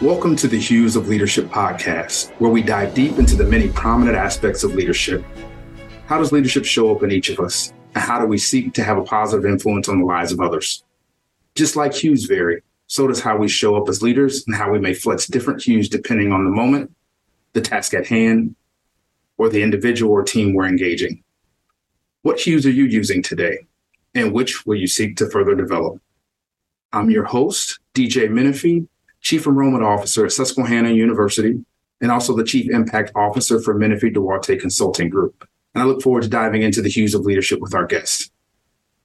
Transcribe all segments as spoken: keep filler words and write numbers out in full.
Welcome to the Hues of Leadership podcast, where we dive deep into the many prominent aspects of leadership. How does leadership show up in each of us? And how do we seek to have a positive influence on the lives of others? Just like hues vary, so does how we show up as leaders and how we may flex different hues depending on the moment, the task at hand, or the individual or team we're engaging. What hues are you using today, and which will you seek to further develop? I'm your host, D J Menifee, Chief Enrollment Officer at Susquehanna University, and also the Chief Impact Officer for Menifee Duarte Consulting Group. And I look forward to diving into the hues of leadership with our guests.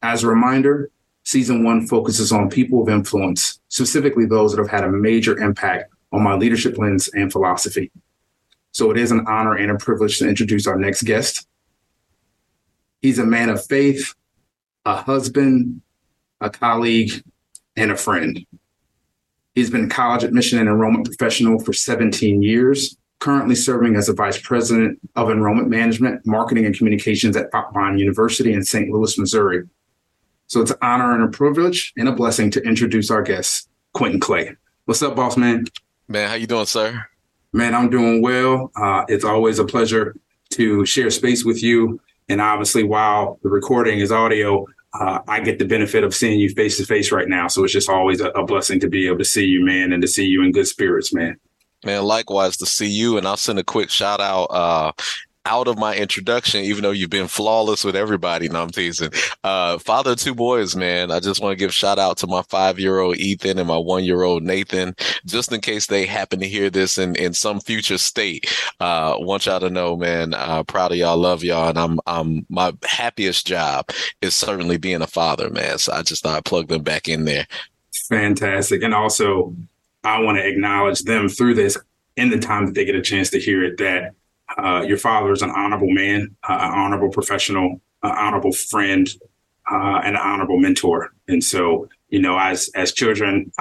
As a reminder, season one focuses on people of influence, specifically those that have had a major impact on my leadership lens and philosophy. So it is an honor and a privilege to introduce our next guest. He's a man of faith, a husband, a colleague, and a friend. He's been a college admission and enrollment professional for seventeen years, currently serving as the Vice President of Enrollment Management, Marketing, and Communications at Fontbonne University in Saint Louis, Missouri. So it's an honor and a privilege and a blessing to introduce our guest, Quinton Clay. What's up, boss man? Man, how you doing, sir? Man, I'm doing well. Uh, it's always a pleasure to share space with you. And obviously, while the recording is audio, uh, I get the benefit of seeing you face to face right now. So it's just always a, a blessing to be able to see you, man, and to see you in good spirits, man. Man, likewise to see you. And I'll send a quick shout out uh, out of my introduction, even though you've been flawless with everybody. No, I'm teasing. Uh, father of two boys, man. I just want to give shout out to my five-year-old Ethan and my one-year-old Nathan, just in case they happen to hear this in, in some future state. Uh, want y'all to know, man, uh, proud of y'all, love y'all. And I'm, I'm my happiest job is certainly being a father, man. So I just thought I'd plug them back in there. Fantastic. And also, I want to acknowledge them through this in the time that they get a chance to hear it, that uh, your father is an honorable man, uh, an honorable professional, an honorable friend, uh, and an honorable mentor. And so, you know, as as children,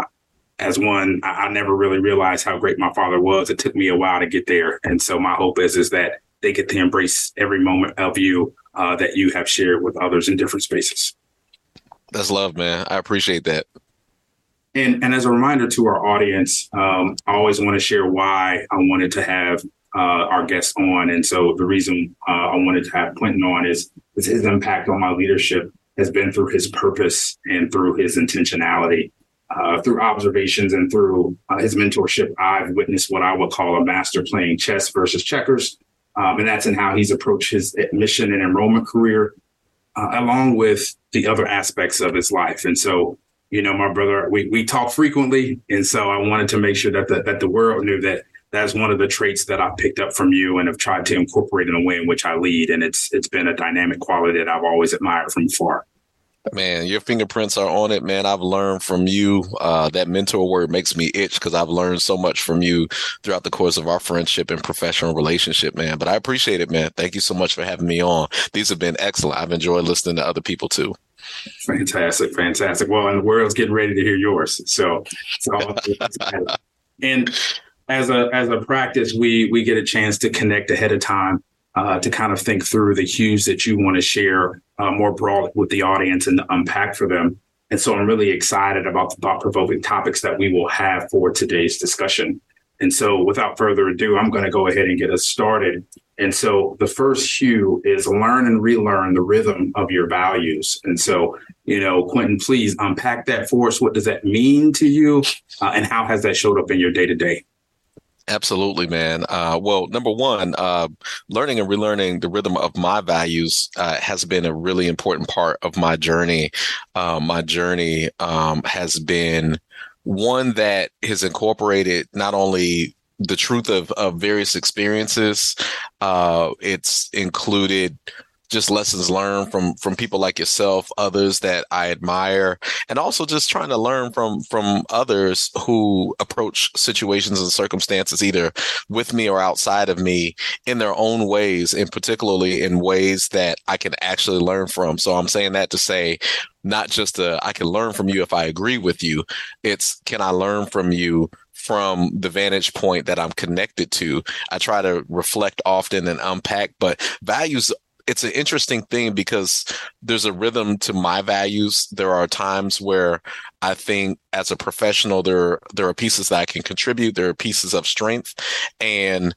as one, I, I never really realized how great my father was. It took me a while to get there. And so my hope is, is that they get to embrace every moment of you uh, that you have shared with others in different spaces. That's love, man. I appreciate that. And, and as a reminder to our audience, um, I always want to share why I wanted to have uh, our guests on. And so the reason uh, I wanted to have Quinton on is, is his impact on my leadership has been through his purpose and through his intentionality, uh, through observations and through uh, his mentorship. I've witnessed what I would call a master playing chess versus checkers. Um, and that's in how he's approached his admission and enrollment career, uh, along with the other aspects of his life. And so, you know, my brother, we, we talk frequently. And so I wanted to make sure that the, that the world knew that that's one of the traits that I picked up from you and have tried to incorporate in the way in which I lead. And it's it's been a dynamic quality that I've always admired from afar. Man, your fingerprints are on it, man. I've learned from you. Uh, that mentor word makes me itch because I've learned so much from you throughout the course of our friendship and professional relationship, man. But I appreciate it, man. Thank you so much for having me on. These have been excellent. I've enjoyed listening to other people, too. Fantastic. Fantastic. Well, and the world's getting ready to hear yours. So, so and as a as a practice, we we get a chance to connect ahead of time uh, to kind of think through the hues that you want to share uh, more broadly with the audience and unpack for them. And so I'm really excited about the thought-provoking topics that we will have for today's discussion. And so without further ado, I'm going to go ahead and get us started. And so the first hue is learn and relearn the rhythm of your values. And so, you know, Quinton, please unpack that for us. What does that mean to you? Uh, and how has that showed up in your day to day? Absolutely, man. Uh, well, number one, uh, learning and relearning the rhythm of my values uh, has been a really important part of my journey. Uh, my journey um, has been one that has incorporated not only the truth of, of various experiences. Uh, it's included just lessons learned from from people like yourself, others that I admire, and also just trying to learn from from others who approach situations and circumstances either with me or outside of me in their own ways, and particularly in ways that I can actually learn from. So I'm saying that to say, not just a, I can learn from you if I agree with you. It's can I learn from you from the vantage point that I'm connected to? I try to reflect often and unpack, but values it's an interesting thing because there's a rhythm to my values. There are times where I think as a professional, there, there are pieces that I can contribute. There are pieces of strength, and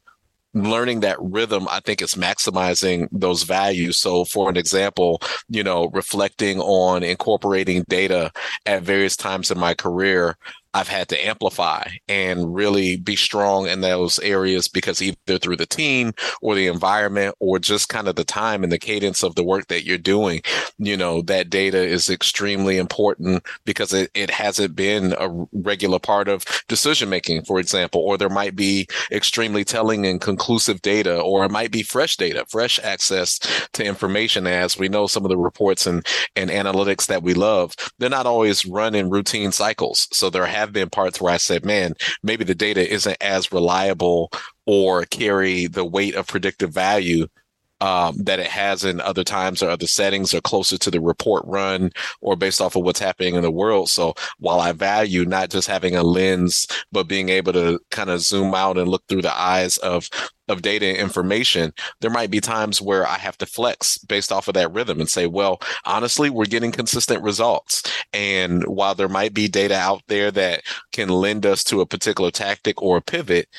learning that rhythm, I think, is maximizing those values. So for an example, you know, reflecting on incorporating data at various times in my career, I've had to amplify and really be strong in those areas, because either through the team or the environment or just kind of the time and the cadence of the work that you're doing, you know, that data is extremely important because it, it hasn't been a regular part of decision making, for example, or there might be extremely telling and conclusive data, or it might be fresh data, fresh access to information. As we know, some of the reports and, and analytics that we love, they're not always run in routine cycles. So there have been parts where I said, man, maybe the data isn't as reliable or carry the weight of predictive value um, that it has in other times or other settings or closer to the report run or based off of what's happening in the world. So while I value not just having a lens, but being able to kind of zoom out and look through the eyes of of data and information, there might be times where I have to flex based off of that rhythm and say, well, honestly, we're getting consistent results. And while there might be data out there that can lend us to a particular tactic or a pivot,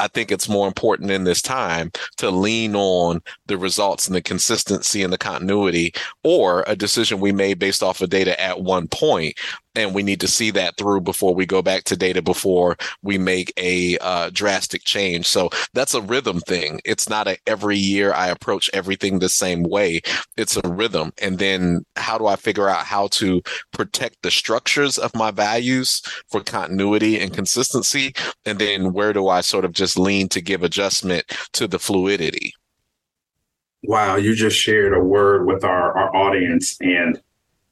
I think it's more important in this time to lean on the results and the consistency and the continuity, or a decision we made based off of data at one point, and we need to see that through before we go back to data, before we make a uh, drastic change. So that's a rhythm thing. It's not a every year I approach everything the same way. It's a rhythm. And then how do I figure out how to protect the structures of my values for continuity and consistency? And then where do I sort of just lean to give adjustment to the fluidity? Wow, you just shared a word with our, our audience. And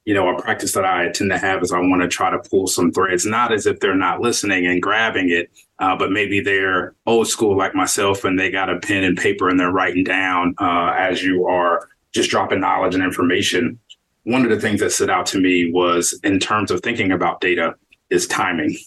you know, a practice that I tend to have is I want to try to pull some threads, not as if they're not listening and grabbing it, uh, but maybe they're old school like myself and they got a pen and paper and they're writing down uh, as you are just dropping knowledge and information. One of the things that stood out to me was, in terms of thinking about data, is timing,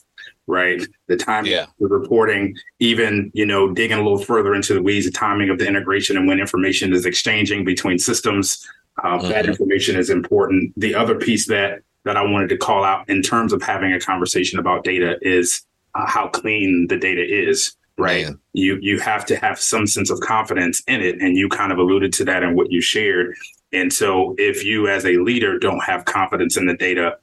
right? The timing, yeah. The reporting, even, you know, digging a little further into the weeds, the timing of the integration and when information is exchanging between systems. Uh, mm-hmm. That information is important. The other piece that that I wanted to call out in terms of having a conversation about data is uh, how clean the data is, right? Man. You you have to have some sense of confidence in it. And you kind of alluded to that in what you shared. And so if you as a leader don't have confidence in the data,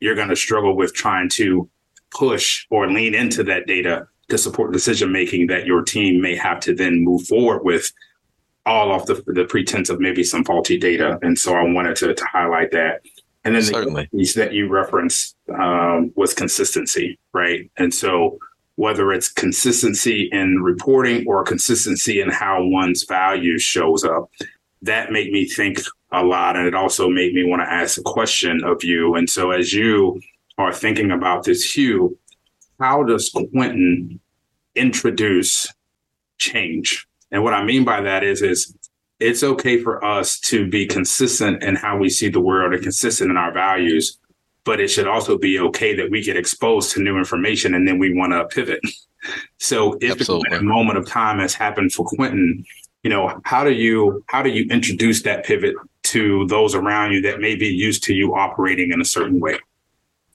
you're going to struggle with trying to push or lean into that data to support decision making that your team may have to then move forward with, all off the, the pretense of maybe some faulty data. And so I wanted to, to highlight that. And then Certainly. The piece that you referenced um, was consistency, right? And so whether it's consistency in reporting or consistency in how one's value shows up, that made me think a lot. And it also made me want to ask a question of you. And so as you are thinking about this, Hugh, how does Quinton introduce change? And what I mean by that is, is it's okay for us to be consistent in how we see the world and consistent in our values, but it should also be okay that we get exposed to new information and then we want to pivot. So if a moment of time has happened for Quinton, you know, how do you how do you introduce that pivot to those around you that may be used to you operating in a certain way?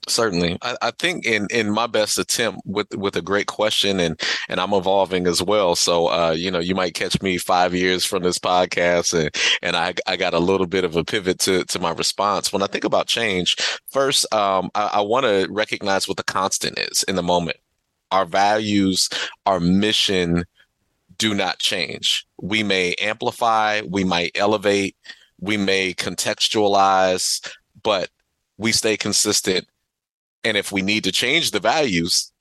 Certainly. I, I think in, in my best attempt with, with a great question, and, and I'm evolving as well. So, uh, you know, you might catch me five years from this podcast and, and I, I got a little bit of a pivot to, to my response. When I think about change, first, um, I, I want to recognize what the constant is in the moment. Our values, our mission do not change. We may amplify, we might elevate, we may contextualize, but we stay consistent. And if we need to change the values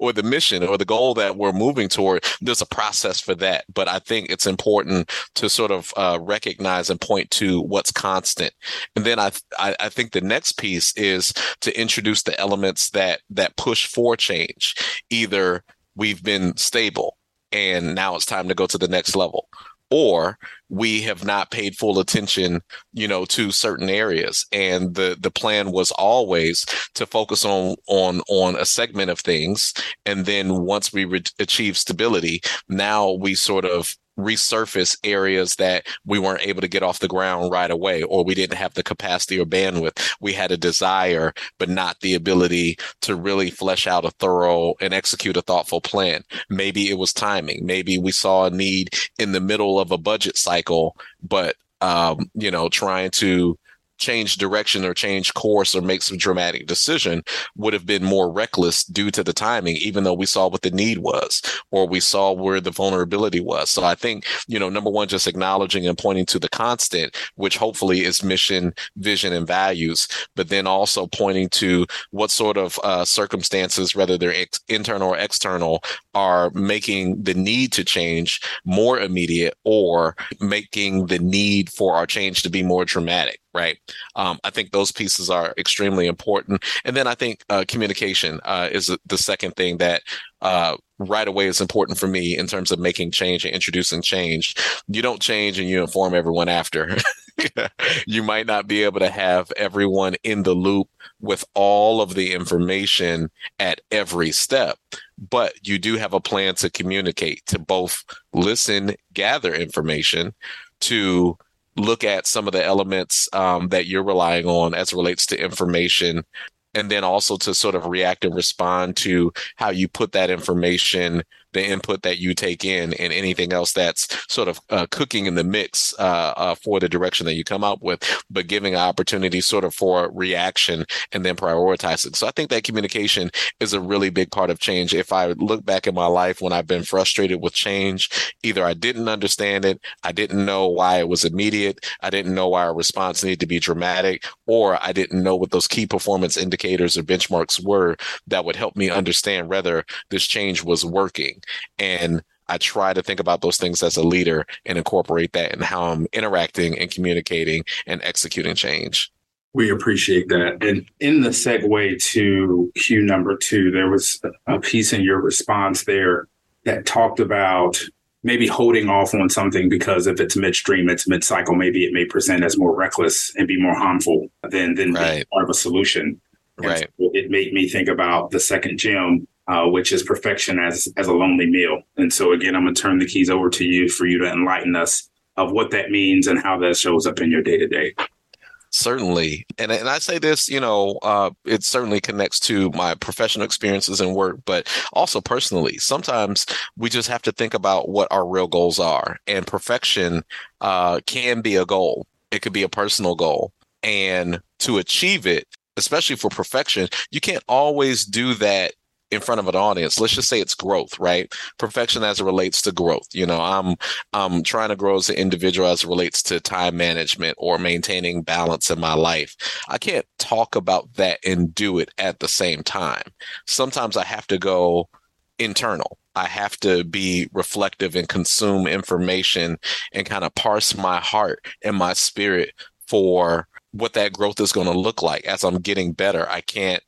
or the mission or the goal that we're moving toward, there's a process for that. But I think it's important to sort of uh, recognize and point to what's constant. And then I, th- I I think the next piece is to introduce the elements that that push for change. Either we've been stable and now it's time to go to the next level, or we have not paid full attention, you know, to certain areas. And the, the plan was always to focus on, on, on a segment of things. And then once we re- achieve stability, now we sort of resurface areas that we weren't able to get off the ground right away, or we didn't have the capacity or bandwidth. We had a desire, but not the ability to really flesh out a thorough and execute a thoughtful plan. Maybe it was timing. Maybe we saw a need in the middle of a budget cycle, but, um, you know, trying to change direction or change course or make some dramatic decision would have been more reckless due to the timing, even though we saw what the need was, or we saw where the vulnerability was. So I think, you know, number one, just acknowledging and pointing to the constant, which hopefully is mission, vision, and values, but then also pointing to what sort of uh, circumstances, whether they're ex- internal or external, are making the need to change more immediate or making the need for our change to be more dramatic. Right. Um, I think those pieces are extremely important. And then I think uh, communication uh, is the second thing that uh, right away is important for me in terms of making change and introducing change. You don't change and you inform everyone after. You might not be able to have everyone in the loop with all of the information at every step, but you do have a plan to communicate, to both listen, gather information, to look at some of the elements um, that you're relying on as it relates to information, and then also to sort of react and respond to how you put that information, the input that you take in, and anything else that's sort of uh, cooking in the mix uh, uh, for the direction that you come up with, but giving an opportunity sort of for reaction and then prioritizing. So I think that communication is a really big part of change. If I look back in my life when I've been frustrated with change, either I didn't understand it, I didn't know why it was immediate, I didn't know why our response needed to be dramatic, or I didn't know what those key performance indicators or benchmarks were that would help me understand whether this change was working. And I try to think about those things as a leader and incorporate that in how I'm interacting and communicating and executing change. We appreciate that. And in the segue to cue number two, there was a piece in your response there that talked about maybe holding off on something because if it's midstream, it's mid-cycle, maybe it may present as more reckless and be more harmful than, than right. part of a solution. Right. So it made me think about the second gem, Uh, which is perfection as as a lonely meal. And so, again, I'm going to turn the keys over to you for you to enlighten us of what that means and how that shows up in your day to day. Certainly. And and I say this, you know, uh, it certainly connects to my professional experiences and work, but also personally, sometimes we just have to think about what our real goals are. And perfection uh, can be a goal. It could be a personal goal. And to achieve it, especially for perfection, you can't always do that in front of an audience. Let's just say it's growth, right? Perfection as it relates to growth. You know, I'm I'm trying to grow as an individual as it relates to time management or maintaining balance in my life. I can't talk about that and do it at the same time. Sometimes I have to go internal. I have to be reflective and consume information and kind of parse my heart and my spirit for what that growth is going to look like as I'm getting better. I can't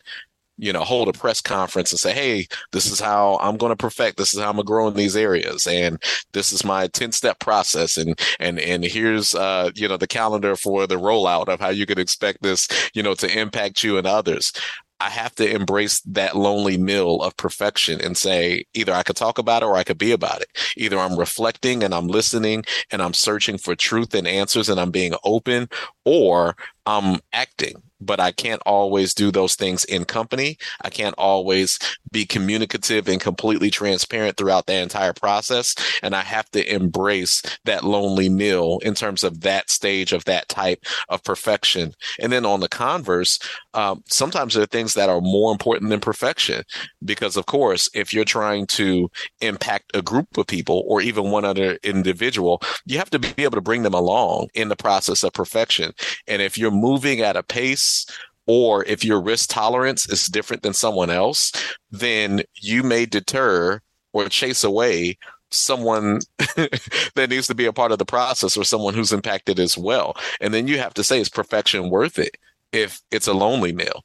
you know, hold a press conference and say, hey, this is how I'm going to perfect. This is how I'm going to grow in these areas. And this is my ten step process. And, and, and here's, uh, you know, the calendar for the rollout of how you could expect this, you know, to impact you and others. I have to embrace that lonely meal of perfection and say, either I could talk about it or I could be about it. Either I'm reflecting and I'm listening and I'm searching for truth and answers and I'm being open, or I'm acting. But I can't always do those things in company. I can't always be communicative and completely transparent throughout the entire process. And I have to embrace that lonely meal in terms of that stage of that type of perfection. And then on the converse, um, sometimes there are things that are more important than perfection, because, of course, if you're trying to impact a group of people or even one other individual, you have to be able to bring them along in the process of perfection. And if you're moving at a pace, or if your risk tolerance is different than someone else, then you may deter or chase away someone that needs to be a part of the process or someone who's impacted as well. And then you have to say, is perfection worth it if it's a lonely meal?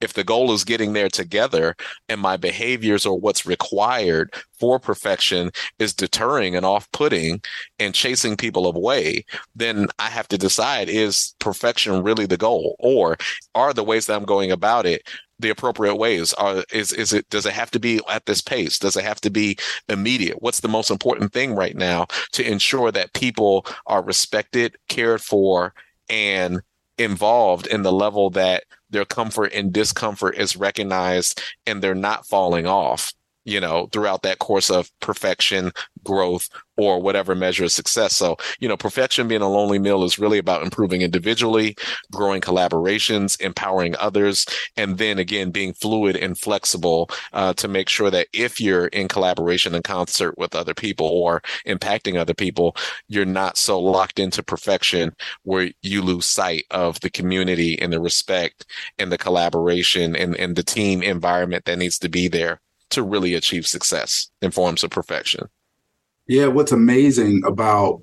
if the goal is getting there together and my behaviors or what's required for perfection is deterring and off-putting and chasing people away, then I have to decide, is perfection really the goal, or are the ways that I'm going about it the appropriate ways? Are is is it does it have to be at this pace? Does it have to be immediate? What's the most important thing right now to ensure that people are respected, cared for, and involved in the level that their comfort and discomfort is recognized and they're not falling off, you know, throughout that course of perfection, growth, or whatever measure of success. So, you know, perfection being a lonely meal is really about improving individually, growing collaborations, empowering others, and then again, being fluid and flexible uh, to make sure that if you're in collaboration and concert with other people or impacting other people, you're not so locked into perfection where you lose sight of the community and the respect and the collaboration and, and the team environment that needs to be there to really achieve success in forms of perfection. Yeah, what's amazing about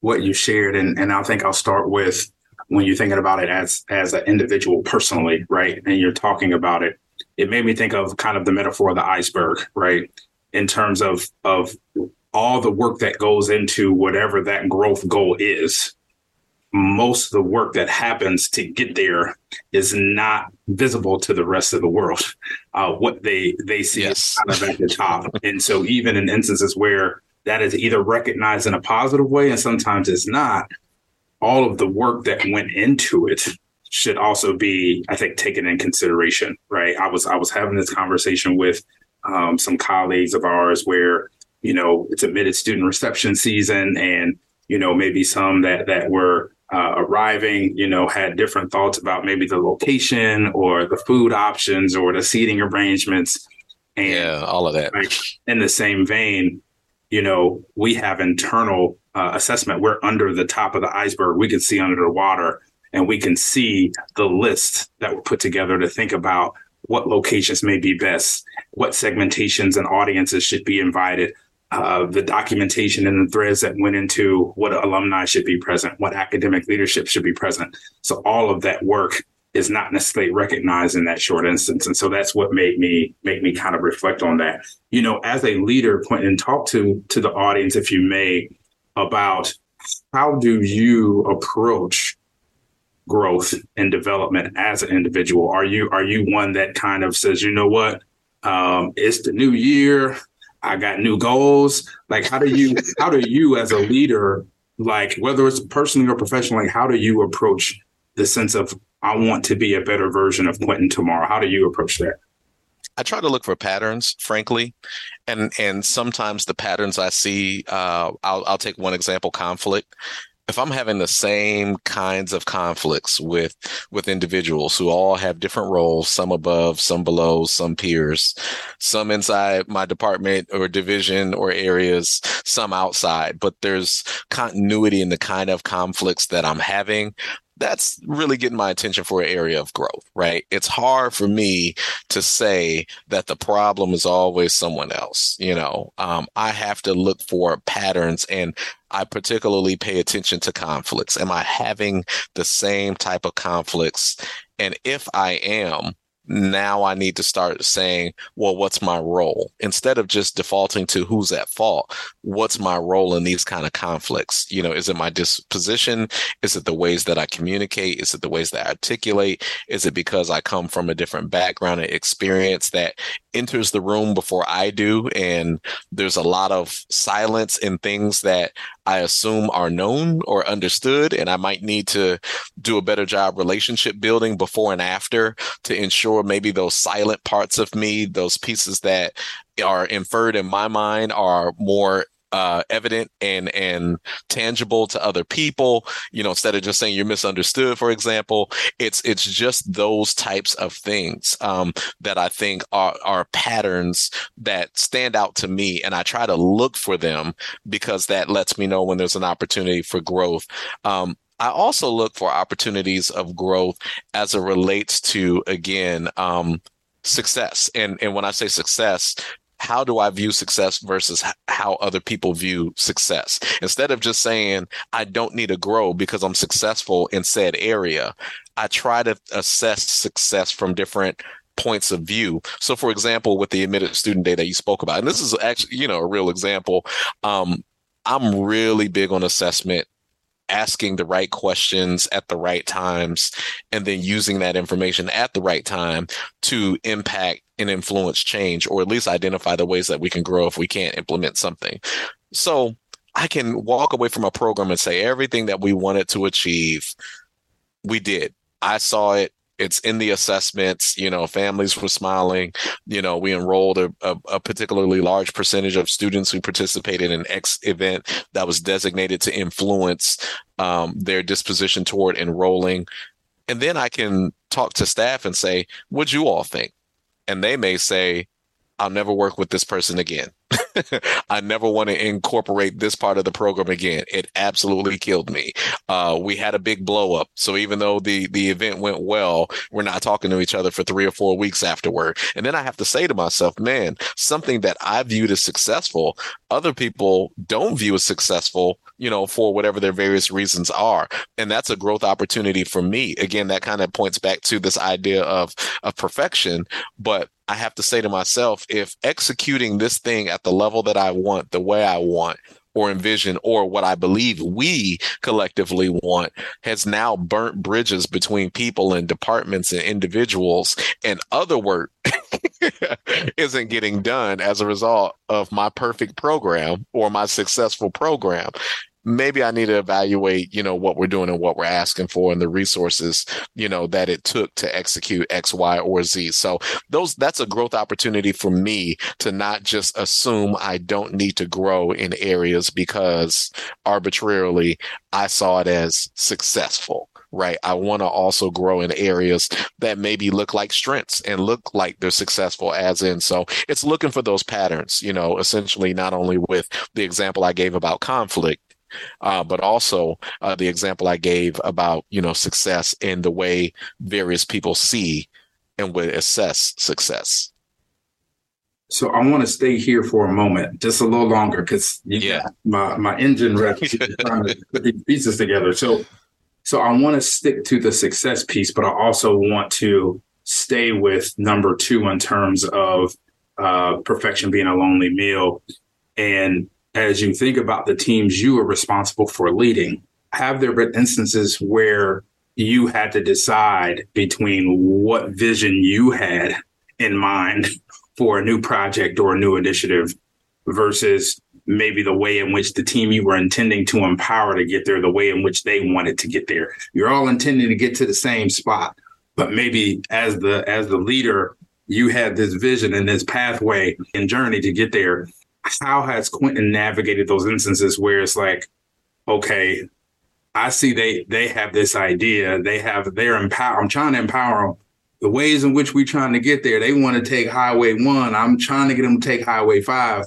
what you shared, and, and I think I'll start with when you're thinking about it as, as an individual personally, right? And you're talking about it, it made me think of kind of the metaphor of the iceberg, right? In terms of, of all the work that goes into whatever that growth goal is, most of the work that happens to get there is not visible to the rest of the world. Uh, what they they see yes. is kind of at the top. And so even in instances where that is either recognized in a positive way and sometimes it's not, all of the work that went into it should also be, I think, taken in consideration, right? I was I was having this conversation with um, some colleagues of ours where, you know, it's admitted student reception season, and, you know, maybe some that that were Uh, arriving, you know, had different thoughts about maybe the location or the food options or the seating arrangements. And yeah, all of that. Like, in the same vein, you know, we have internal uh, assessment. We're under the top of the iceberg. We can see under the water, and we can see the list that were put together to think about what locations may be best, what segmentations and audiences should be invited. Uh, the documentation and the threads that went into what alumni should be present, what academic leadership should be present. So all of that work is not necessarily recognized in that short instance. And so that's what made me make me kind of reflect on that. You know, as a leader, Quinton, talk to to the audience, if you may, about how do you approach growth and development as an individual? Are you are you one that kind of says, you know what, um, it's the new year, I got new goals. Like, how do you, how do you as a leader, like whether it's personally or professionally, how do you approach the sense of, I want to be a better version of Quinton tomorrow? How do you approach that? I try to look for patterns, frankly. And, and sometimes the patterns I see, uh, I'll, I'll take one example, conflict. If I'm having the same kinds of conflicts with with individuals who all have different roles, some above, some below, some peers, some inside my department or division or areas, some outside, but there's continuity in the kind of conflicts that I'm having, that's really getting my attention for an area of growth, right? It's hard for me to say that the problem is always someone else. You know, um, I have to look for patterns, and I particularly pay attention to conflicts. Am I having the same type of conflicts? And if I am, now I need to start saying, well, what's my role? Instead of just defaulting to who's at fault, what's my role in these kind of conflicts? You know, is it my disposition? Is it the ways that I communicate? Is it the ways that I articulate? Is it because I come from a different background and experience that enters the room before I do? And there's a lot of silence in things that I assume are known or understood, and I might need to do a better job relationship building before and after to ensure maybe those silent parts of me, those pieces that are inferred in my mind, are more Uh, evident and and tangible to other people. You know, instead of just saying you're misunderstood, for example, it's it's just those types of things um, that I think are are patterns that stand out to me, and I try to look for them because that lets me know when there's an opportunity for growth. Um, I also look for opportunities of growth as it relates to, again, um, success, and and when I say success, how do I view success versus how other people view success? Instead of just saying, I don't need to grow because I'm successful in said area, I try to assess success from different points of view. So, for example, with the admitted student day that you spoke about, and this is actually, you know, a real example. Um, I'm really big on assessment, asking the right questions at the right times, and then using that information at the right time to impact and influence change, or at least identify the ways that we can grow if we can't implement something. So I can walk away from a program and say everything that we wanted to achieve, we did. I saw it. It's in the assessments, you know, families were smiling, you know, we enrolled a, a, a particularly large percentage of students who participated in X event that was designated to influence um, their disposition toward enrolling. And then I can talk to staff and say, what'd you all think? And they may say, I'll never work with this person again. I never want to incorporate this part of the program again. It absolutely killed me. Uh, we had a big blow up. So even though the the event went well, we're not talking to each other for three or four weeks afterward. And then I have to say to myself, man, something that I viewed as successful, other people don't view as successful, you know, for whatever their various reasons are. And that's a growth opportunity for me. Again, that kind of points back to this idea of, of perfection. But I have to say to myself, if executing this thing at the level that I want, the way I want, or envision, or what I believe we collectively want, has now burnt bridges between people and departments and individuals, and other work isn't getting done as a result of my perfect program or my successful program, maybe I need to evaluate, you know, what we're doing and what we're asking for and the resources, you know, that it took to execute X, Y, or Z. So those that's a growth opportunity for me to not just assume I don't need to grow in areas because arbitrarily I saw it as successful. Right. I want to also grow in areas that maybe look like strengths and look like they're successful as in. So it's looking for those patterns, you know, essentially not only with the example I gave about conflict, Uh, but also uh, the example I gave about, you know, success in the way various people see and would assess success. So I want to stay here for a moment, just a little longer, because yeah, my, my engine wreck trying to put these pieces together. So so I want to stick to the success piece, but I also want to stay with number two in terms of uh, perfection being a lonely meal. And as you think about the teams you are responsible for leading, have there been instances where you had to decide between what vision you had in mind for a new project or a new initiative versus maybe the way in which the team you were intending to empower to get there, the way in which they wanted to get there? You're all intending to get to the same spot, but maybe as the as the leader, you had this vision and this pathway and journey to get there. How has Quinton navigated those instances where it's like, okay, I see they they have this idea, they have their empower. I'm trying to empower them. The ways in which we're trying to get there, they want to take highway one. I'm trying to get them to take highway five.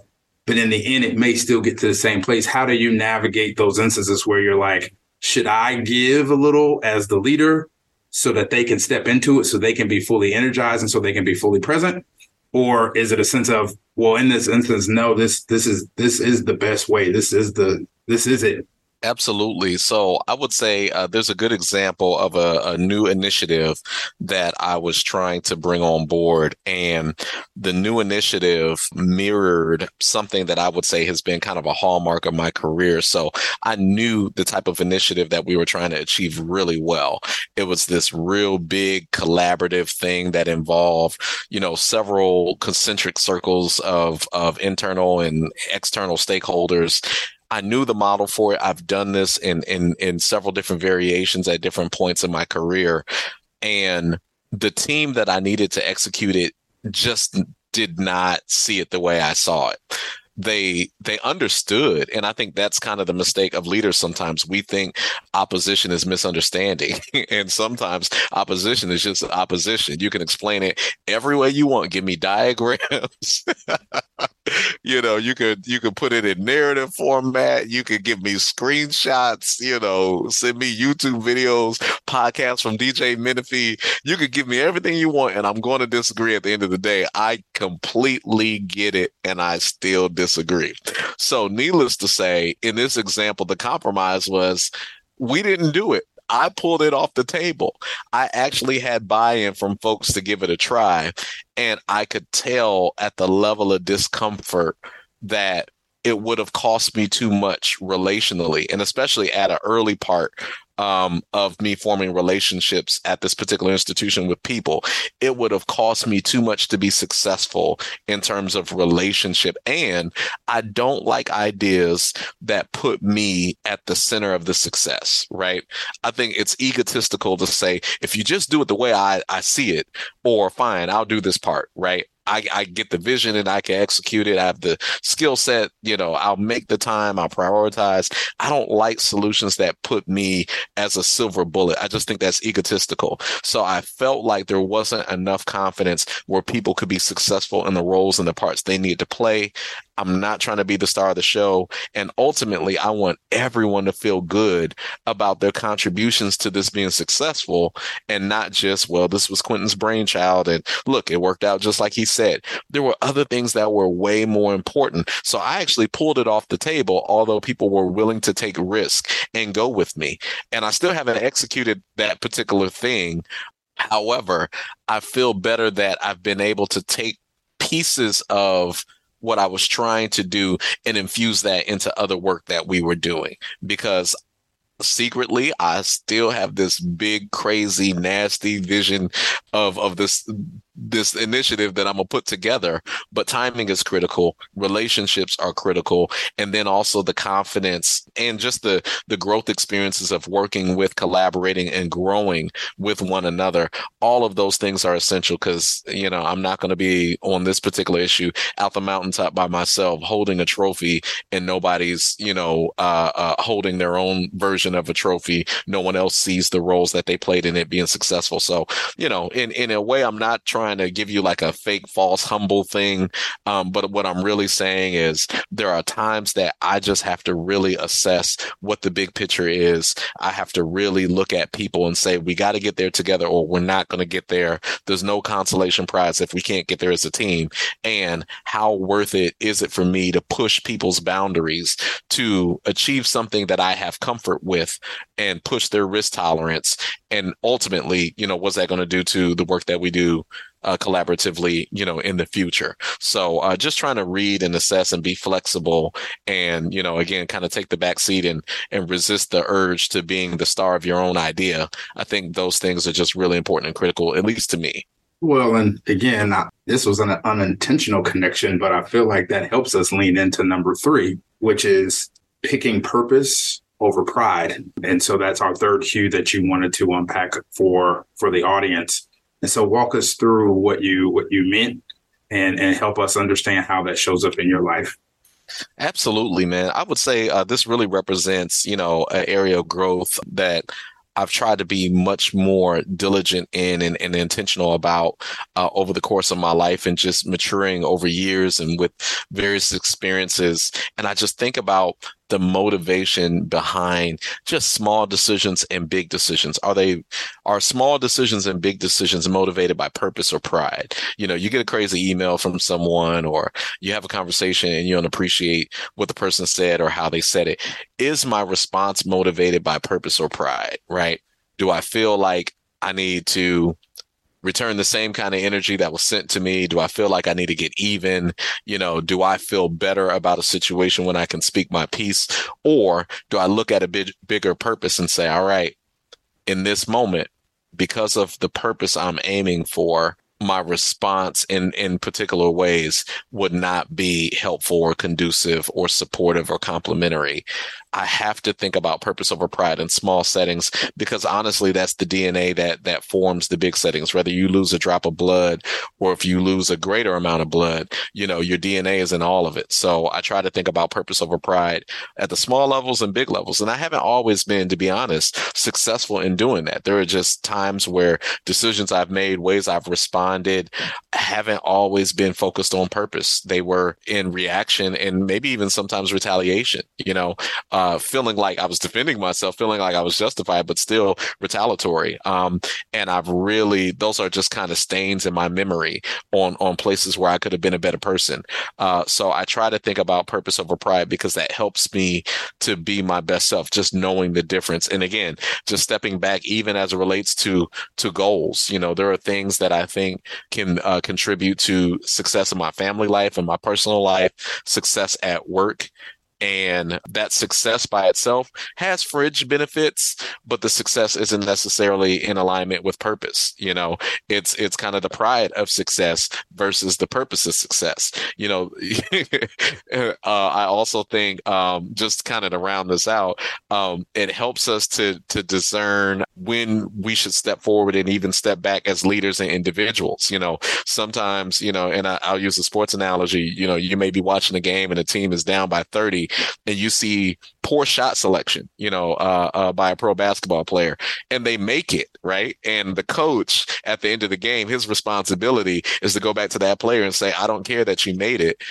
But in the end, it may still get to the same place. How do you navigate those instances where you're like, should I give a little as the leader so that they can step into it, so they can be fully energized and so they can be fully present? Or is it a sense of, well, in this instance, no, this this is this is the best way. This is the this is it. Absolutely. So I would say uh, there's a good example of a, a new initiative that I was trying to bring on board. And the new initiative mirrored something that I would say has been kind of a hallmark of my career. So I knew the type of initiative that we were trying to achieve really well. It was this real big collaborative thing that involved, you know, several concentric circles of, of internal and external stakeholders. I knew the model for it. I've done this in, in, in several different variations at different points in my career. And the team that I needed to execute it just did not see it the way I saw it. They they understood. And I think that's kind of the mistake of leaders. Sometimes we think opposition is misunderstanding. And sometimes opposition is just opposition. You can explain it every way you want. Give me diagrams. You know, you could you could put it in narrative format. You could give me screenshots, you know, send me YouTube videos, podcasts from D J Menifee. You could give me everything you want, and I'm going to disagree at the end of the day. I completely get it, and I still disagree. So needless to say, in this example, the compromise was we didn't do it. I pulled it off the table. I actually had buy-in from folks to give it a try. And I could tell at the level of discomfort that it would have cost me too much relationally, and especially at an early part um, of me forming relationships at this particular institution with people. It would have cost me too much to be successful in terms of relationship. And I don't like ideas that put me at the center of the success, right? I think it's egotistical to say, if you just do it the way I, I see it, or fine, I'll do this part, right? I, I get the vision and I can execute it. I have the skill set. You know, I'll make the time. I'll prioritize. I don't like solutions that put me as a silver bullet. I just think that's egotistical. So I felt like there wasn't enough confidence where people could be successful in the roles and the parts they need to play. I'm not trying to be the star of the show. And ultimately, I want everyone to feel good about their contributions to this being successful, and not just, well, this was Quinton's brainchild, and look, it worked out just like he said. There were other things that were way more important. So I actually pulled it off the table, although people were willing to take risk and go with me. And I still haven't executed that particular thing. However, I feel better that I've been able to take pieces of what I was trying to do and infuse that into other work that we were doing, because secretly I still have this big, crazy, nasty vision of, of this, this initiative that I'm going to put together, but timing is critical. Relationships are critical. And then also the confidence and just the, the growth experiences of working with, collaborating, and growing with one another. All of those things are essential because, you know, I'm not going to be on this particular issue out the mountaintop by myself holding a trophy and nobody's, you know, uh, uh, holding their own version of a trophy. No one else sees the roles that they played in it being successful. So, you know, in, in a way, I'm not trying trying to give you like a fake, false, humble thing. Um, but what I'm really saying is there are times that I just have to really assess what the big picture is. I have to really look at people and say, we got to get there together or we're not going to get there. There's no consolation prize if we can't get there as a team. And how worth it is it for me to push people's boundaries to achieve something that I have comfort with and push their risk tolerance? And ultimately, you know, what's that going to do to the work that we do Uh, collaboratively, you know, in the future? So uh, just trying to read and assess and be flexible and, you know, again, kind of take the back seat and, and resist the urge to being the star of your own idea. I think those things are just really important and critical, at least to me. Well, and again, I, this was an unintentional connection, but I feel like that helps us lean into number three, which is picking purpose over pride. And so that's our third cue that you wanted to unpack for for the audience. And so walk us through what you what you meant and, and help us understand how that shows up in your life. Absolutely, man. I would say uh, this really represents, you know, an area of growth that I've tried to be much more diligent in and, and intentional about uh, over the course of my life and just maturing over years and with various experiences. And I just think about the motivation behind just small decisions and big decisions. Are they, are small decisions and big decisions motivated by purpose or pride? You know, you get a crazy email from someone or you have a conversation and you don't appreciate what the person said or how they said it. Is my response motivated by purpose or pride, right? Do I feel like I need to return the same kind of energy that was sent to me? Do I feel like I need to get even? You know, do I feel better about a situation when I can speak my piece? Or do I look at a big, bigger purpose and say, all right, in this moment, because of the purpose I'm aiming for, my response in, in particular ways would not be helpful or conducive or supportive or complimentary. I have to think about purpose over pride in small settings, because honestly, that's the D N A that that forms the big settings. Whether you lose a drop of blood or if you lose a greater amount of blood, you know, your D N A is in all of it. So I try to think about purpose over pride at the small levels and big levels. And I haven't always been, to be honest, successful in doing that. There are just times where decisions I've made, ways I've responded, responded haven't always been focused on purpose. They were in reaction and maybe even sometimes retaliation, you know, uh, feeling like I was defending myself, feeling like I was justified, but still retaliatory. Um, and I've really, those are just kind of stains in my memory on, on places where I could have been a better person. Uh, so I try to think about purpose over pride because that helps me to be my best self, just knowing the difference. And again, just stepping back, even as it relates to, to goals, you know, there are things that I think can uh, contribute to success in my family life and my personal life, success at work. And that success by itself has fringe benefits, but the success isn't necessarily in alignment with purpose. You know, it's it's kind of the pride of success versus the purpose of success. You know, uh, I also think um, just kind of to round this out, um, it helps us to to discern when we should step forward and even step back as leaders and individuals. You know, sometimes, you know, and I, I'll use a sports analogy. You know, you may be watching a game and the team is down by thirty. And you see poor shot selection, you know, uh, uh, by a pro basketball player, and they make it, right? And the coach at the end of the game, his responsibility is to go back to that player and say, I don't care that you made it.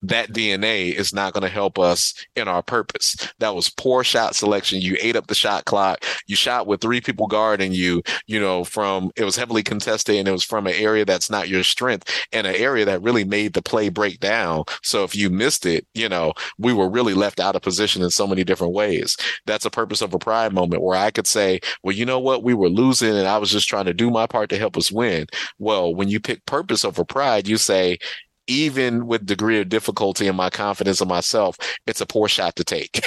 That D N A is not going to help us in our purpose. That was poor shot selection. You ate up the shot clock. You shot with three people guarding you, you know, from, it was heavily contested and it was from an area that's not your strength and an area that really made the play break down. So if you missed it, you know, we were really left out of position in so many different ways. That's a purpose over pride moment where I could say, well, you know what? We were losing and I was just trying to do my part to help us win. Well, when you pick purpose over pride, you say, even with degree of difficulty and my confidence in myself, it's a poor shot to take.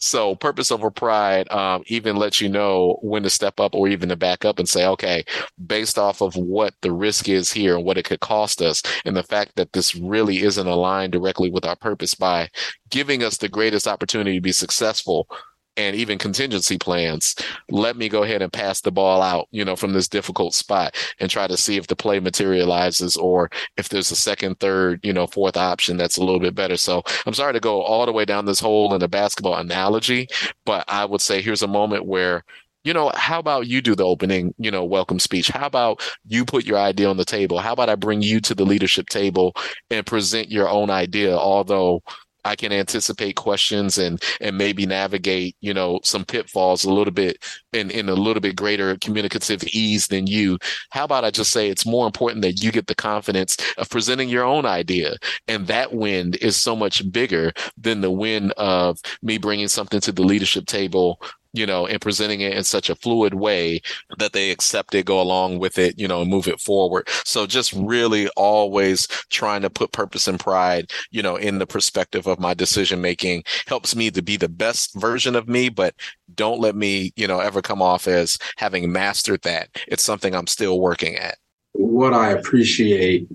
So purpose over pride um, even lets you know when to step up or even to back up and say, okay, based off of what the risk is here and what it could cost us, and the fact that this really isn't aligned directly with our purpose by giving us the greatest opportunity to be successful and even contingency plans, let me go ahead and pass the ball out, you know, from this difficult spot and try to see if the play materializes or if there's a second, third, you know, fourth option that's a little bit better. So I'm sorry to go all the way down this hole in a basketball analogy, but I would say here's a moment where, you know, how about you do the opening, you know, welcome speech? How about you put your idea on the table? How about I bring you to the leadership table and present your own idea, although I can anticipate questions and and maybe navigate, you know, some pitfalls a little bit in, in a little bit greater communicative ease than you. How about I just say it's more important that you get the confidence of presenting your own idea? And that win is so much bigger than the win of me bringing something to the leadership table, you know, and presenting it in such a fluid way that they accept it, go along with it, you know, and move it forward. So just really always trying to put purpose and pride, you know, in the perspective of my decision making helps me to be the best version of me, but don't let me, you know, ever come off as having mastered that. It's something I'm still working at. What I appreciate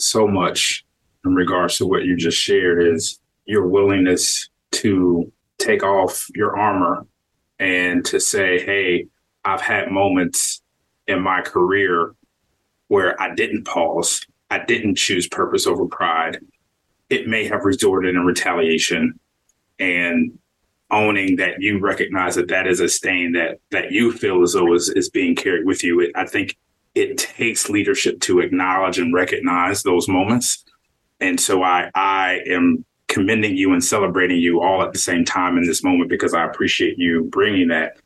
so much in regards to what you just shared is your willingness to take off your armor and to say, hey, I've had moments in my career where I didn't pause. I didn't choose purpose over pride. It may have resorted in retaliation, and owning that you recognize that that is a stain that that you feel as though is, is being carried with you. It, I think it takes leadership to acknowledge and recognize those moments. And so I, I am commending you and celebrating you all at the same time in this moment, because I appreciate you bringing that.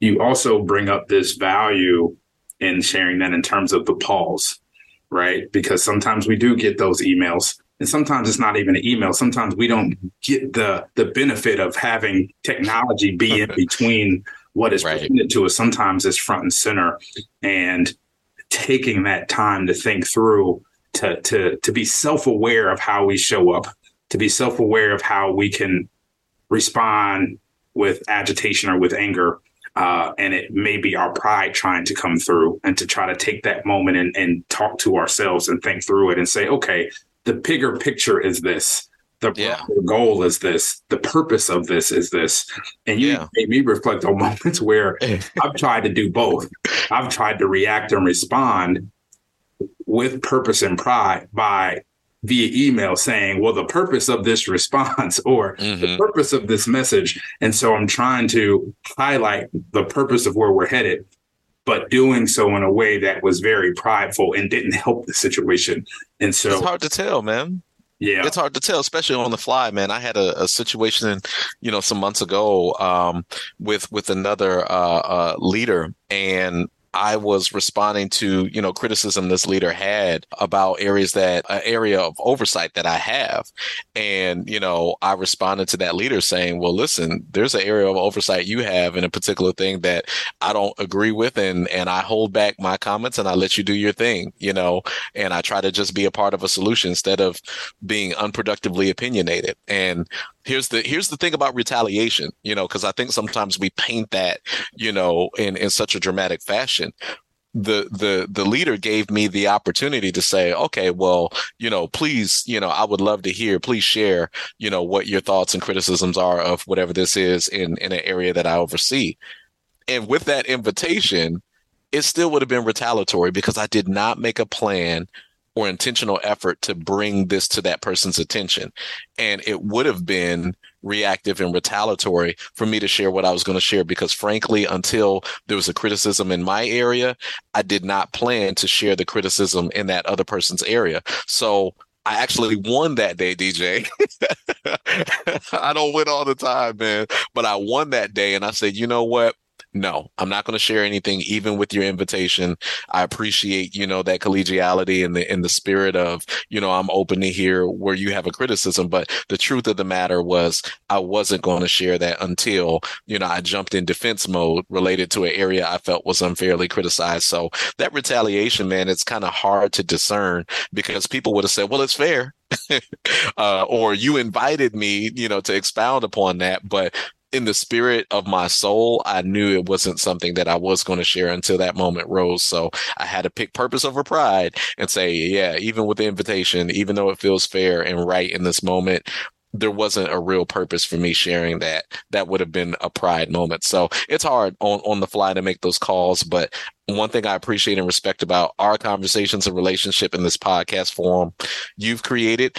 You also bring up this value in sharing that in terms of the pause, right? Because sometimes we do get those emails, and sometimes it's not even an email. Sometimes we don't get the the benefit of having technology be in between what is right presented to us. Sometimes it's front and center, and taking that time to think through, to to to be self-aware of how we show up, to be self-aware of how we can respond with agitation or with anger. Uh, and it may be our pride trying to come through, and to try to take that moment and, and talk to ourselves and think through it and say, okay, the bigger picture is this. The yeah. goal is this. The purpose of this is this. And you yeah. made me reflect on moments where I've tried to do both. I've tried to react and respond with purpose and pride by via email saying, well, the purpose of this response or mm-hmm. the purpose of this message. And so I'm trying to highlight the purpose of where we're headed. but doing so in a way that was very prideful and didn't help the situation. And so it's hard to tell, man. Yeah, it's hard to tell, especially on the fly, man. I had a, a situation, you know, some months ago um, with with another uh, uh, leader, and I was responding to, you know, criticism this leader had about areas that an uh, area of oversight that I have. And, you know, I responded to that leader saying, well, listen, there's an area of oversight you have in a particular thing that I don't agree with. And, and I hold back my comments and I let you do your thing, you know, and I try to just be a part of a solution instead of being unproductively opinionated. And Here's the here's the thing about retaliation, you know, because I think sometimes we paint that, you know, in, in such a dramatic fashion. The the the leader gave me the opportunity to say, OK, well, you know, please, you know, I would love to hear, please share, you know, what your thoughts and criticisms are of whatever this is in, in an area that I oversee. And with that invitation, it still would have been retaliatory because I did not make a plan or intentional effort to bring this to that person's attention. And it would have been reactive and retaliatory for me to share what I was going to share, because frankly, until there was a criticism in my area, I did not plan to share the criticism in that other person's area. So I actually won that day, D J. I don't win all the time, man, but I won that day. And I said, you know what? No, I'm not going to share anything, even with your invitation. I appreciate, you know, that collegiality and the in the spirit of, you know, I'm open to hear where you have a criticism. But the truth of the matter was I wasn't going to share that until, you know, I jumped in defense mode related to an area I felt was unfairly criticized. So that retaliation, man, it's kind of hard to discern because people would have said, well, it's fair uh, or you invited me, you know, to expound upon that. But in the spirit of my soul, I knew it wasn't something that I was going to share until that moment rose. So I had to pick purpose over pride and say, yeah, even with the invitation, even though it feels fair and right in this moment, there wasn't a real purpose for me sharing that. That would have been a pride moment. So it's hard on, on the fly to make those calls. But one thing I appreciate and respect about our conversations and relationship in this podcast forum you've created,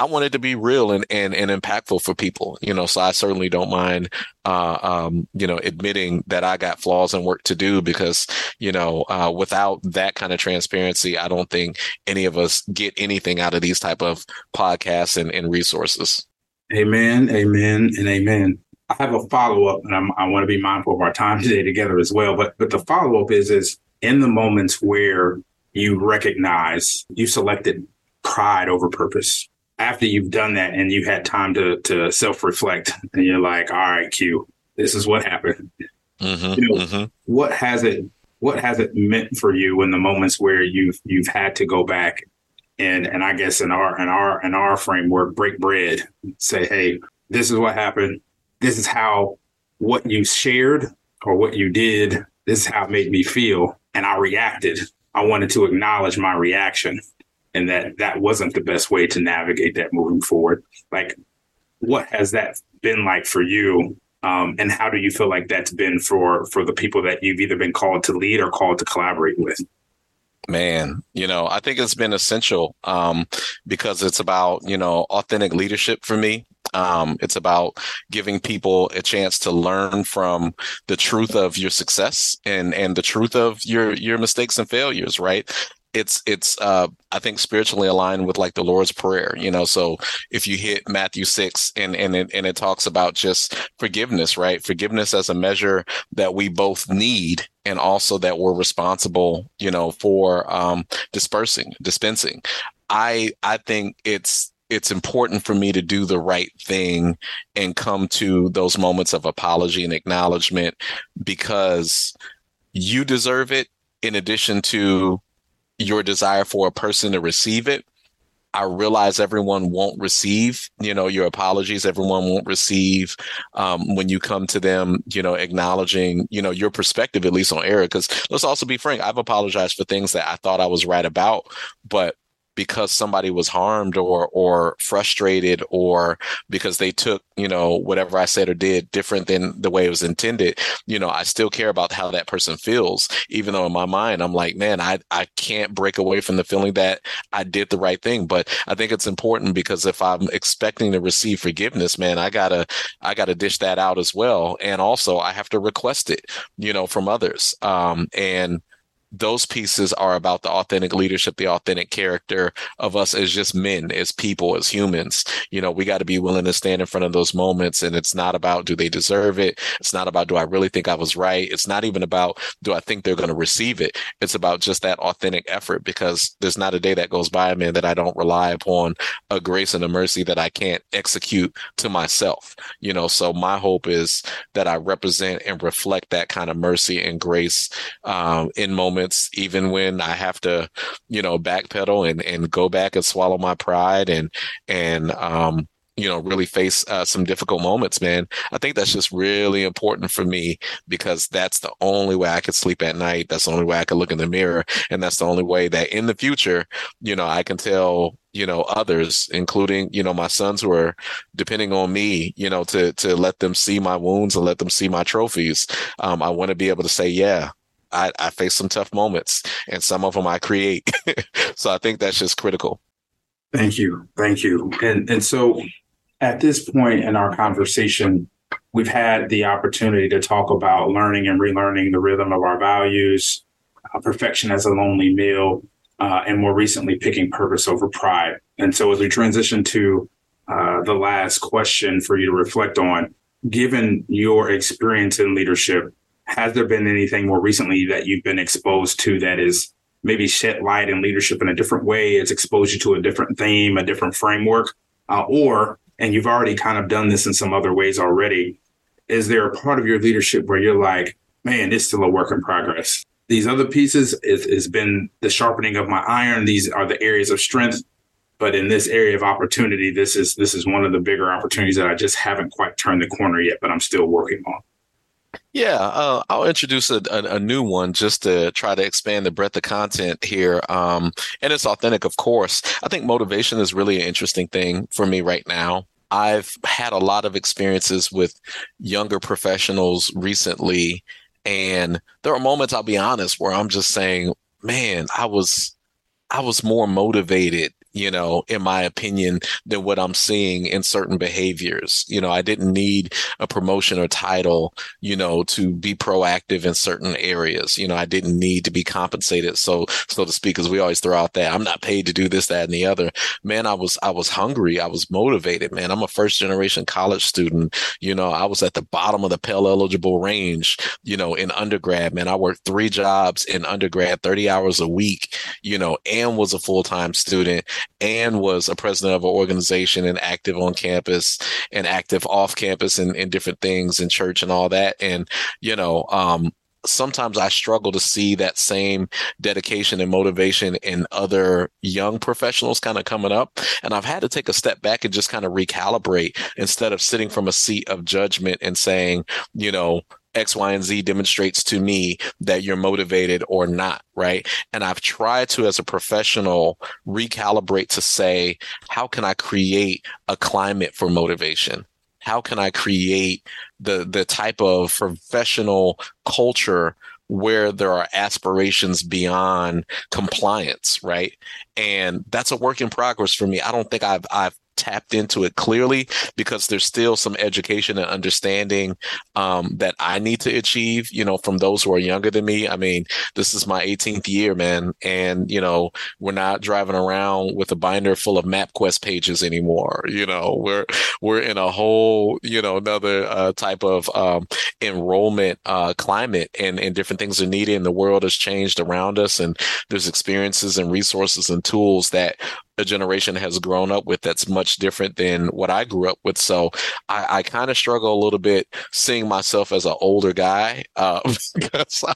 I wanted to be real and, and, and impactful for people, you know, so I certainly don't mind, uh, um, you know, admitting that I got flaws and work to do because, you know, uh, without that kind of transparency, I don't think any of us get anything out of these type of podcasts and, and resources. Amen. Amen. And amen. I have a follow up and I'm, I want to be mindful of our time today together as well. But but the follow up is, is in the moments where you recognize you selected pride over purpose. After you've done that and you had time to to self-reflect and you're like, all right, Q, this is what happened. Uh-huh, you know, uh-huh. What has it what has it meant for you in the moments where you've you've had to go back and and I guess in our in our in our framework, break bread, say, hey, this is what happened. This is how what you shared or what you did, this is how it made me feel. And I reacted. I wanted to acknowledge my reaction. And that that wasn't the best way to navigate that moving forward. Like, what has that been like for you? Um, and how do you feel like that's been for for the people that you've either been called to lead or called to collaborate with? Man, you know, I think it's been essential um, because it's about, you know, authentic leadership for me. Um, it's about giving people a chance to learn from the truth of your success and and the truth of your your mistakes and failures, right? It's it's uh, I think spiritually aligned with like the Lord's Prayer, you know, so if you hit Matthew six and and it, and it talks about just forgiveness, right? Forgiveness as a measure that we both need and also that we're responsible, you know, for um, dispersing, dispensing. I I think it's it's important for me to do the right thing and come to those moments of apology and acknowledgement because you deserve it in addition to your desire for a person to receive it. I realize everyone won't receive, you know, your apologies. Everyone won't receive um, when you come to them, you know, acknowledging, you know, your perspective, at least on error. Because let's also be frank, I've apologized for things that I thought I was right about, but because somebody was harmed or or frustrated or because they took, you know, whatever I said or did different than the way it was intended, you know, I still care about how that person feels, even though in my mind, I'm like, man, I, I can't break away from the feeling that I did the right thing. But I think it's important because if I'm expecting to receive forgiveness, man, I gotta, I gotta dish that out as well. And also I have to request it, you know, from others. Um, and those pieces are about the authentic leadership, the authentic character of us as just men, as people, as humans. You know, we got to be willing to stand in front of those moments. And it's not about, do they deserve it? It's not about, do I really think I was right? It's not even about, do I think they're going to receive it? It's about just that authentic effort, because there's not a day that goes by, man, that I don't rely upon a grace and a mercy that I can't execute to myself. You know, so my hope is that I represent and reflect that kind of mercy and grace um, in moments. Even when I have to, you know, backpedal and, and go back and swallow my pride and, and, um, you know, really face uh, some difficult moments, man. I think that's just really important for me, because that's the only way I could sleep at night. That's the only way I could look in the mirror. And that's the only way that in the future, you know, I can tell, you know, others, including, you know, my sons who are depending on me, you know, to, to let them see my wounds and let them see my trophies. Um, I want to be able to say, yeah, I, I face some tough moments, and some of them I create. So I think that's just critical. Thank you. Thank you. And and so at this point in our conversation, we've had the opportunity to talk about learning and relearning the rhythm of our values, uh, perfection as a lonely meal, uh, and more recently picking purpose over pride. And so as we transition to uh, the last question for you to reflect on, given your experience in leadership, has there been anything more recently that you've been exposed to that is maybe shed light in leadership in a different way? It's exposed you to a different theme, a different framework, uh, or, and you've already kind of done this in some other ways already, is there a part of your leadership where you're like, man, it's still a work in progress? These other pieces, it has been the sharpening of my iron. These are the areas of strength. But in this area of opportunity, this is this is one of the bigger opportunities that I just haven't quite turned the corner yet, but I'm still working on. Yeah, uh, I'll introduce a, a, a new one just to try to expand the breadth of content here. Um, and it's authentic, of course. I think motivation is really an interesting thing for me right now. I've had a lot of experiences with younger professionals recently. And there are moments, I'll be honest, where I'm just saying, man, I was I was more motivated, you know, in my opinion, than what I'm seeing in certain behaviors. You know, I didn't need a promotion or title, you know, to be proactive in certain areas. You know, I didn't need to be compensated. So, so to speak, as we always throw out that I'm not paid to do this, that, and the other, man, I was, I was hungry. I was motivated, man. I'm a first generation college student. You know, I was at the bottom of the Pell eligible range, you know, in undergrad, man. I worked three jobs in undergrad, thirty hours a week, you know, and was a full-time student, and was a president of an organization, and active on campus and active off campus and, and different things in church and all that. And, you know, um, sometimes I struggle to see that same dedication and motivation in other young professionals kind of coming up. And I've had to take a step back and just kind of recalibrate, instead of sitting from a seat of judgment and saying, you know, X, Y, and Z demonstrates to me that you're motivated or not, right? And I've tried to, as a professional, recalibrate to say, how can I create a climate for motivation? How can I create the the type of professional culture where there are aspirations beyond compliance, right? And that's a work in progress for me. I don't think I've I've tapped into it clearly, because there's still some education and understanding um, that I need to achieve, you know, from those who are younger than me. I mean, this is my eighteenth year, man. And, you know, we're not driving around with a binder full of MapQuest pages anymore. You know, we're, we're in a whole, you know, another uh, type of um, enrollment uh, climate, and, and different things are needed, and the world has changed around us, and there's experiences and resources and tools that a generation has grown up with that's much different than what I grew up with. So I, I kind of struggle a little bit seeing myself as an older guy, uh, because I,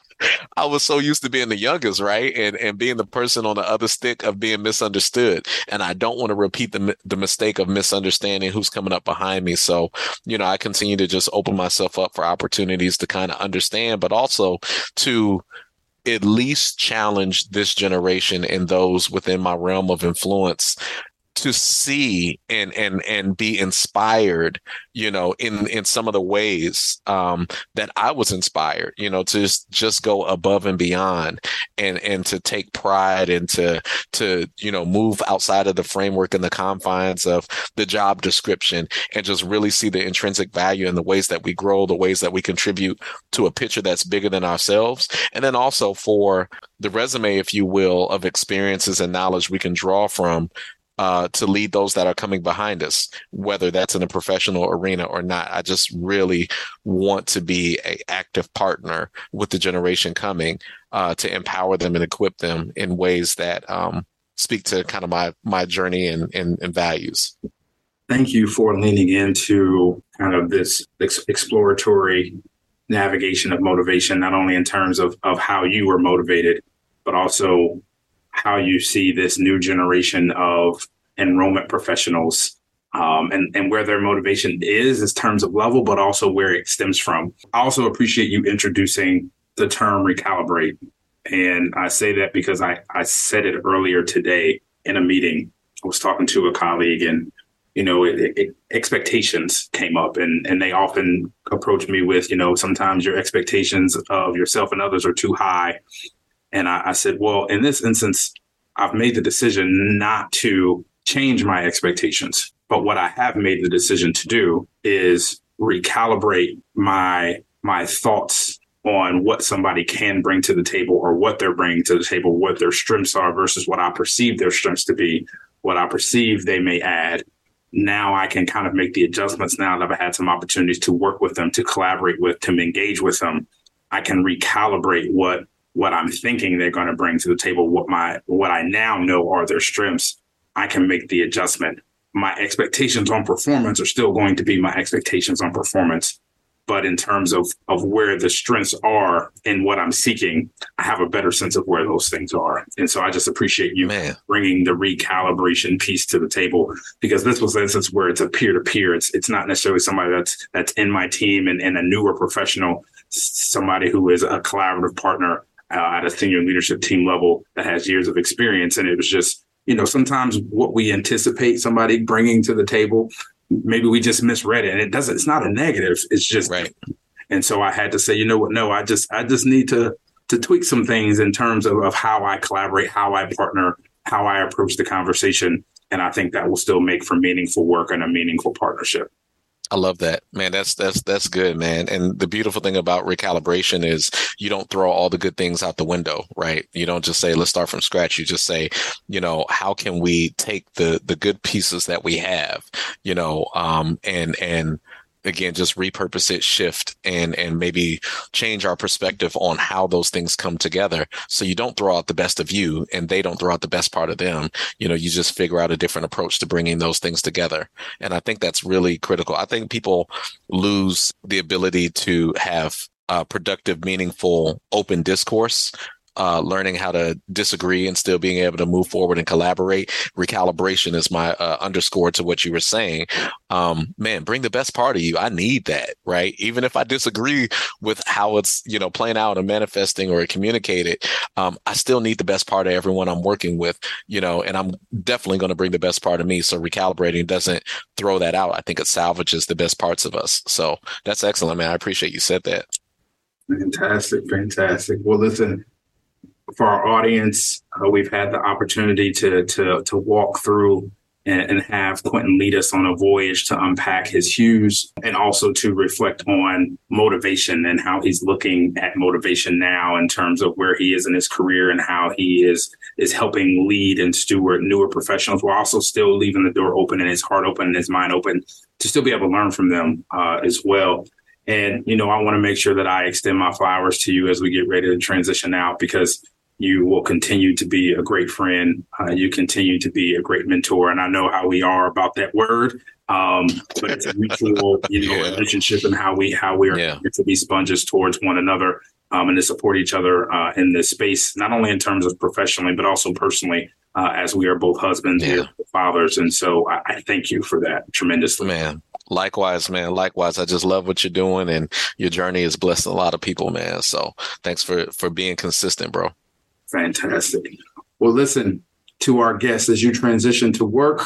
I was so used to being the youngest, right? And and being the person on the other stick of being misunderstood. And I don't want to repeat the the mistake of misunderstanding who's coming up behind me. So, you know, I continue to just open myself up for opportunities to kind of understand, but also to at least challenge this generation and those within my realm of influence to see and and and be inspired, you know, in in some of the ways um, that I was inspired, you know, to just, just go above and beyond, and and to take pride and to to you know move outside of the framework and the confines of the job description, and just really see the intrinsic value in the ways that we grow, the ways that we contribute to a picture that's bigger than ourselves, and then also for the resume, if you will, of experiences and knowledge we can draw from. Uh, to lead those that are coming behind us, whether that's in a professional arena or not. I just really want to be an active partner with the generation coming uh, to empower them and equip them in ways that um, speak to kind of my my journey and, and, and values. Thank you for leaning into kind of this ex- exploratory navigation of motivation, not only in terms of, of how you were motivated, but also how you see this new generation of enrollment professionals um, and, and where their motivation is in terms of level, but also where it stems from. I also appreciate you introducing the term recalibrate. And I say that because I, I said it earlier today in a meeting. I was talking to a colleague and, you know, it, it, expectations came up and, and they often approach me with, you know, sometimes your expectations of yourself and others are too high. And I, I said, well, in this instance, I've made the decision not to change my expectations. But what I have made the decision to do is recalibrate my my thoughts on what somebody can bring to the table or what they're bringing to the table, what their strengths are versus what I perceive their strengths to be, what I perceive they may add. Now I can kind of make the adjustments now that I've had some opportunities to work with them, to collaborate with, to engage with them. I can recalibrate what what I'm thinking they're going to bring to the table, what my what I now know are their strengths. I can make the adjustment. My expectations on performance are still going to be my expectations on performance. But in terms of, of where the strengths are and what I'm seeking, I have a better sense of where those things are. And so I just appreciate you Man. bringing the recalibration piece to the table, because this was an instance where it's a peer-to-peer. It's it's not necessarily somebody that's that's in my team and, and a newer professional, somebody who is a collaborative partner Uh, at a senior leadership team level that has years of experience. And it was just, you know, sometimes what we anticipate somebody bringing to the table, maybe we just misread it. And it doesn't, it's not a negative. It's just, right. And so I had to say, you know what, no, I just, I just need to, to tweak some things in terms of, of how I collaborate, how I partner, how I approach the conversation. And I think that will still make for meaningful work and a meaningful partnership. I love that, man. That's that's that's good, man. And the beautiful thing about recalibration is you don't throw all the good things out the window, right? You don't just say, let's start from scratch. You just say, you know, how can we take the the good pieces that we have, you know, um, and and again, just repurpose it, shift, and and maybe change our perspective on how those things come together. So you don't throw out the best of you and they don't throw out the best part of them. You know, you just figure out a different approach to bringing those things together. And I think that's really critical. I think people lose the ability to have uh, productive, meaningful, open discourse. Uh, learning how to disagree and still being able to move forward and collaborate. Recalibration is my uh, underscore to what you were saying. Um, man, bring the best part of you. I need that, right? Even if I disagree with how it's, you know, playing out and manifesting or communicated, um, I still need the best part of everyone I'm working with, you know, and I'm definitely going to bring the best part of me. So recalibrating doesn't throw that out. I think it salvages the best parts of us. So that's excellent, man. I appreciate you said that. Fantastic. Fantastic. Well, listen, for our audience, uh, we've had the opportunity to to to walk through and, and have Quinton lead us on a voyage to unpack his hues and also to reflect on motivation and how he's looking at motivation now in terms of where he is in his career and how he is is helping lead and steward newer professionals. We're also still leaving the door open and his heart open and his mind open to still be able to learn from them uh, as well. And, you know, I want to make sure that I extend my flowers to you as we get ready to transition out, because you will continue to be a great friend. Uh, you continue to be a great mentor. And I know how we are about that word, um, but it's a mutual, you know, yeah. relationship and how we how we are yeah. to be sponges towards one another um, and to support each other uh, in this space, not only in terms of professionally, but also personally, uh, as we are both husbands yeah. and fathers. And so I, I thank you for that tremendously. Man, Likewise, man. Likewise. I just love what you're doing, and your journey has blessed a lot of people, man. So thanks for, for being consistent, bro. Fantastic. Well, listen to our guests as you transition to work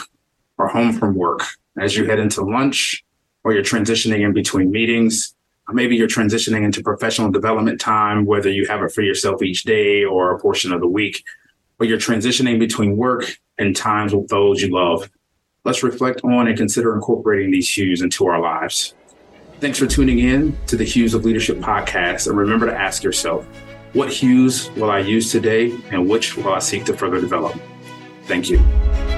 or home from work, as you head into lunch, or you're transitioning in between meetings. Maybe you're transitioning into professional development time, whether you have it for yourself each day or a portion of the week, or you're transitioning between work and times with those you love. Let's reflect on and consider incorporating these hues into our lives. Thanks for tuning in to the Hues of Leadership podcast. And remember to ask yourself, what hues will I use today, and which will I seek to further develop? Thank you.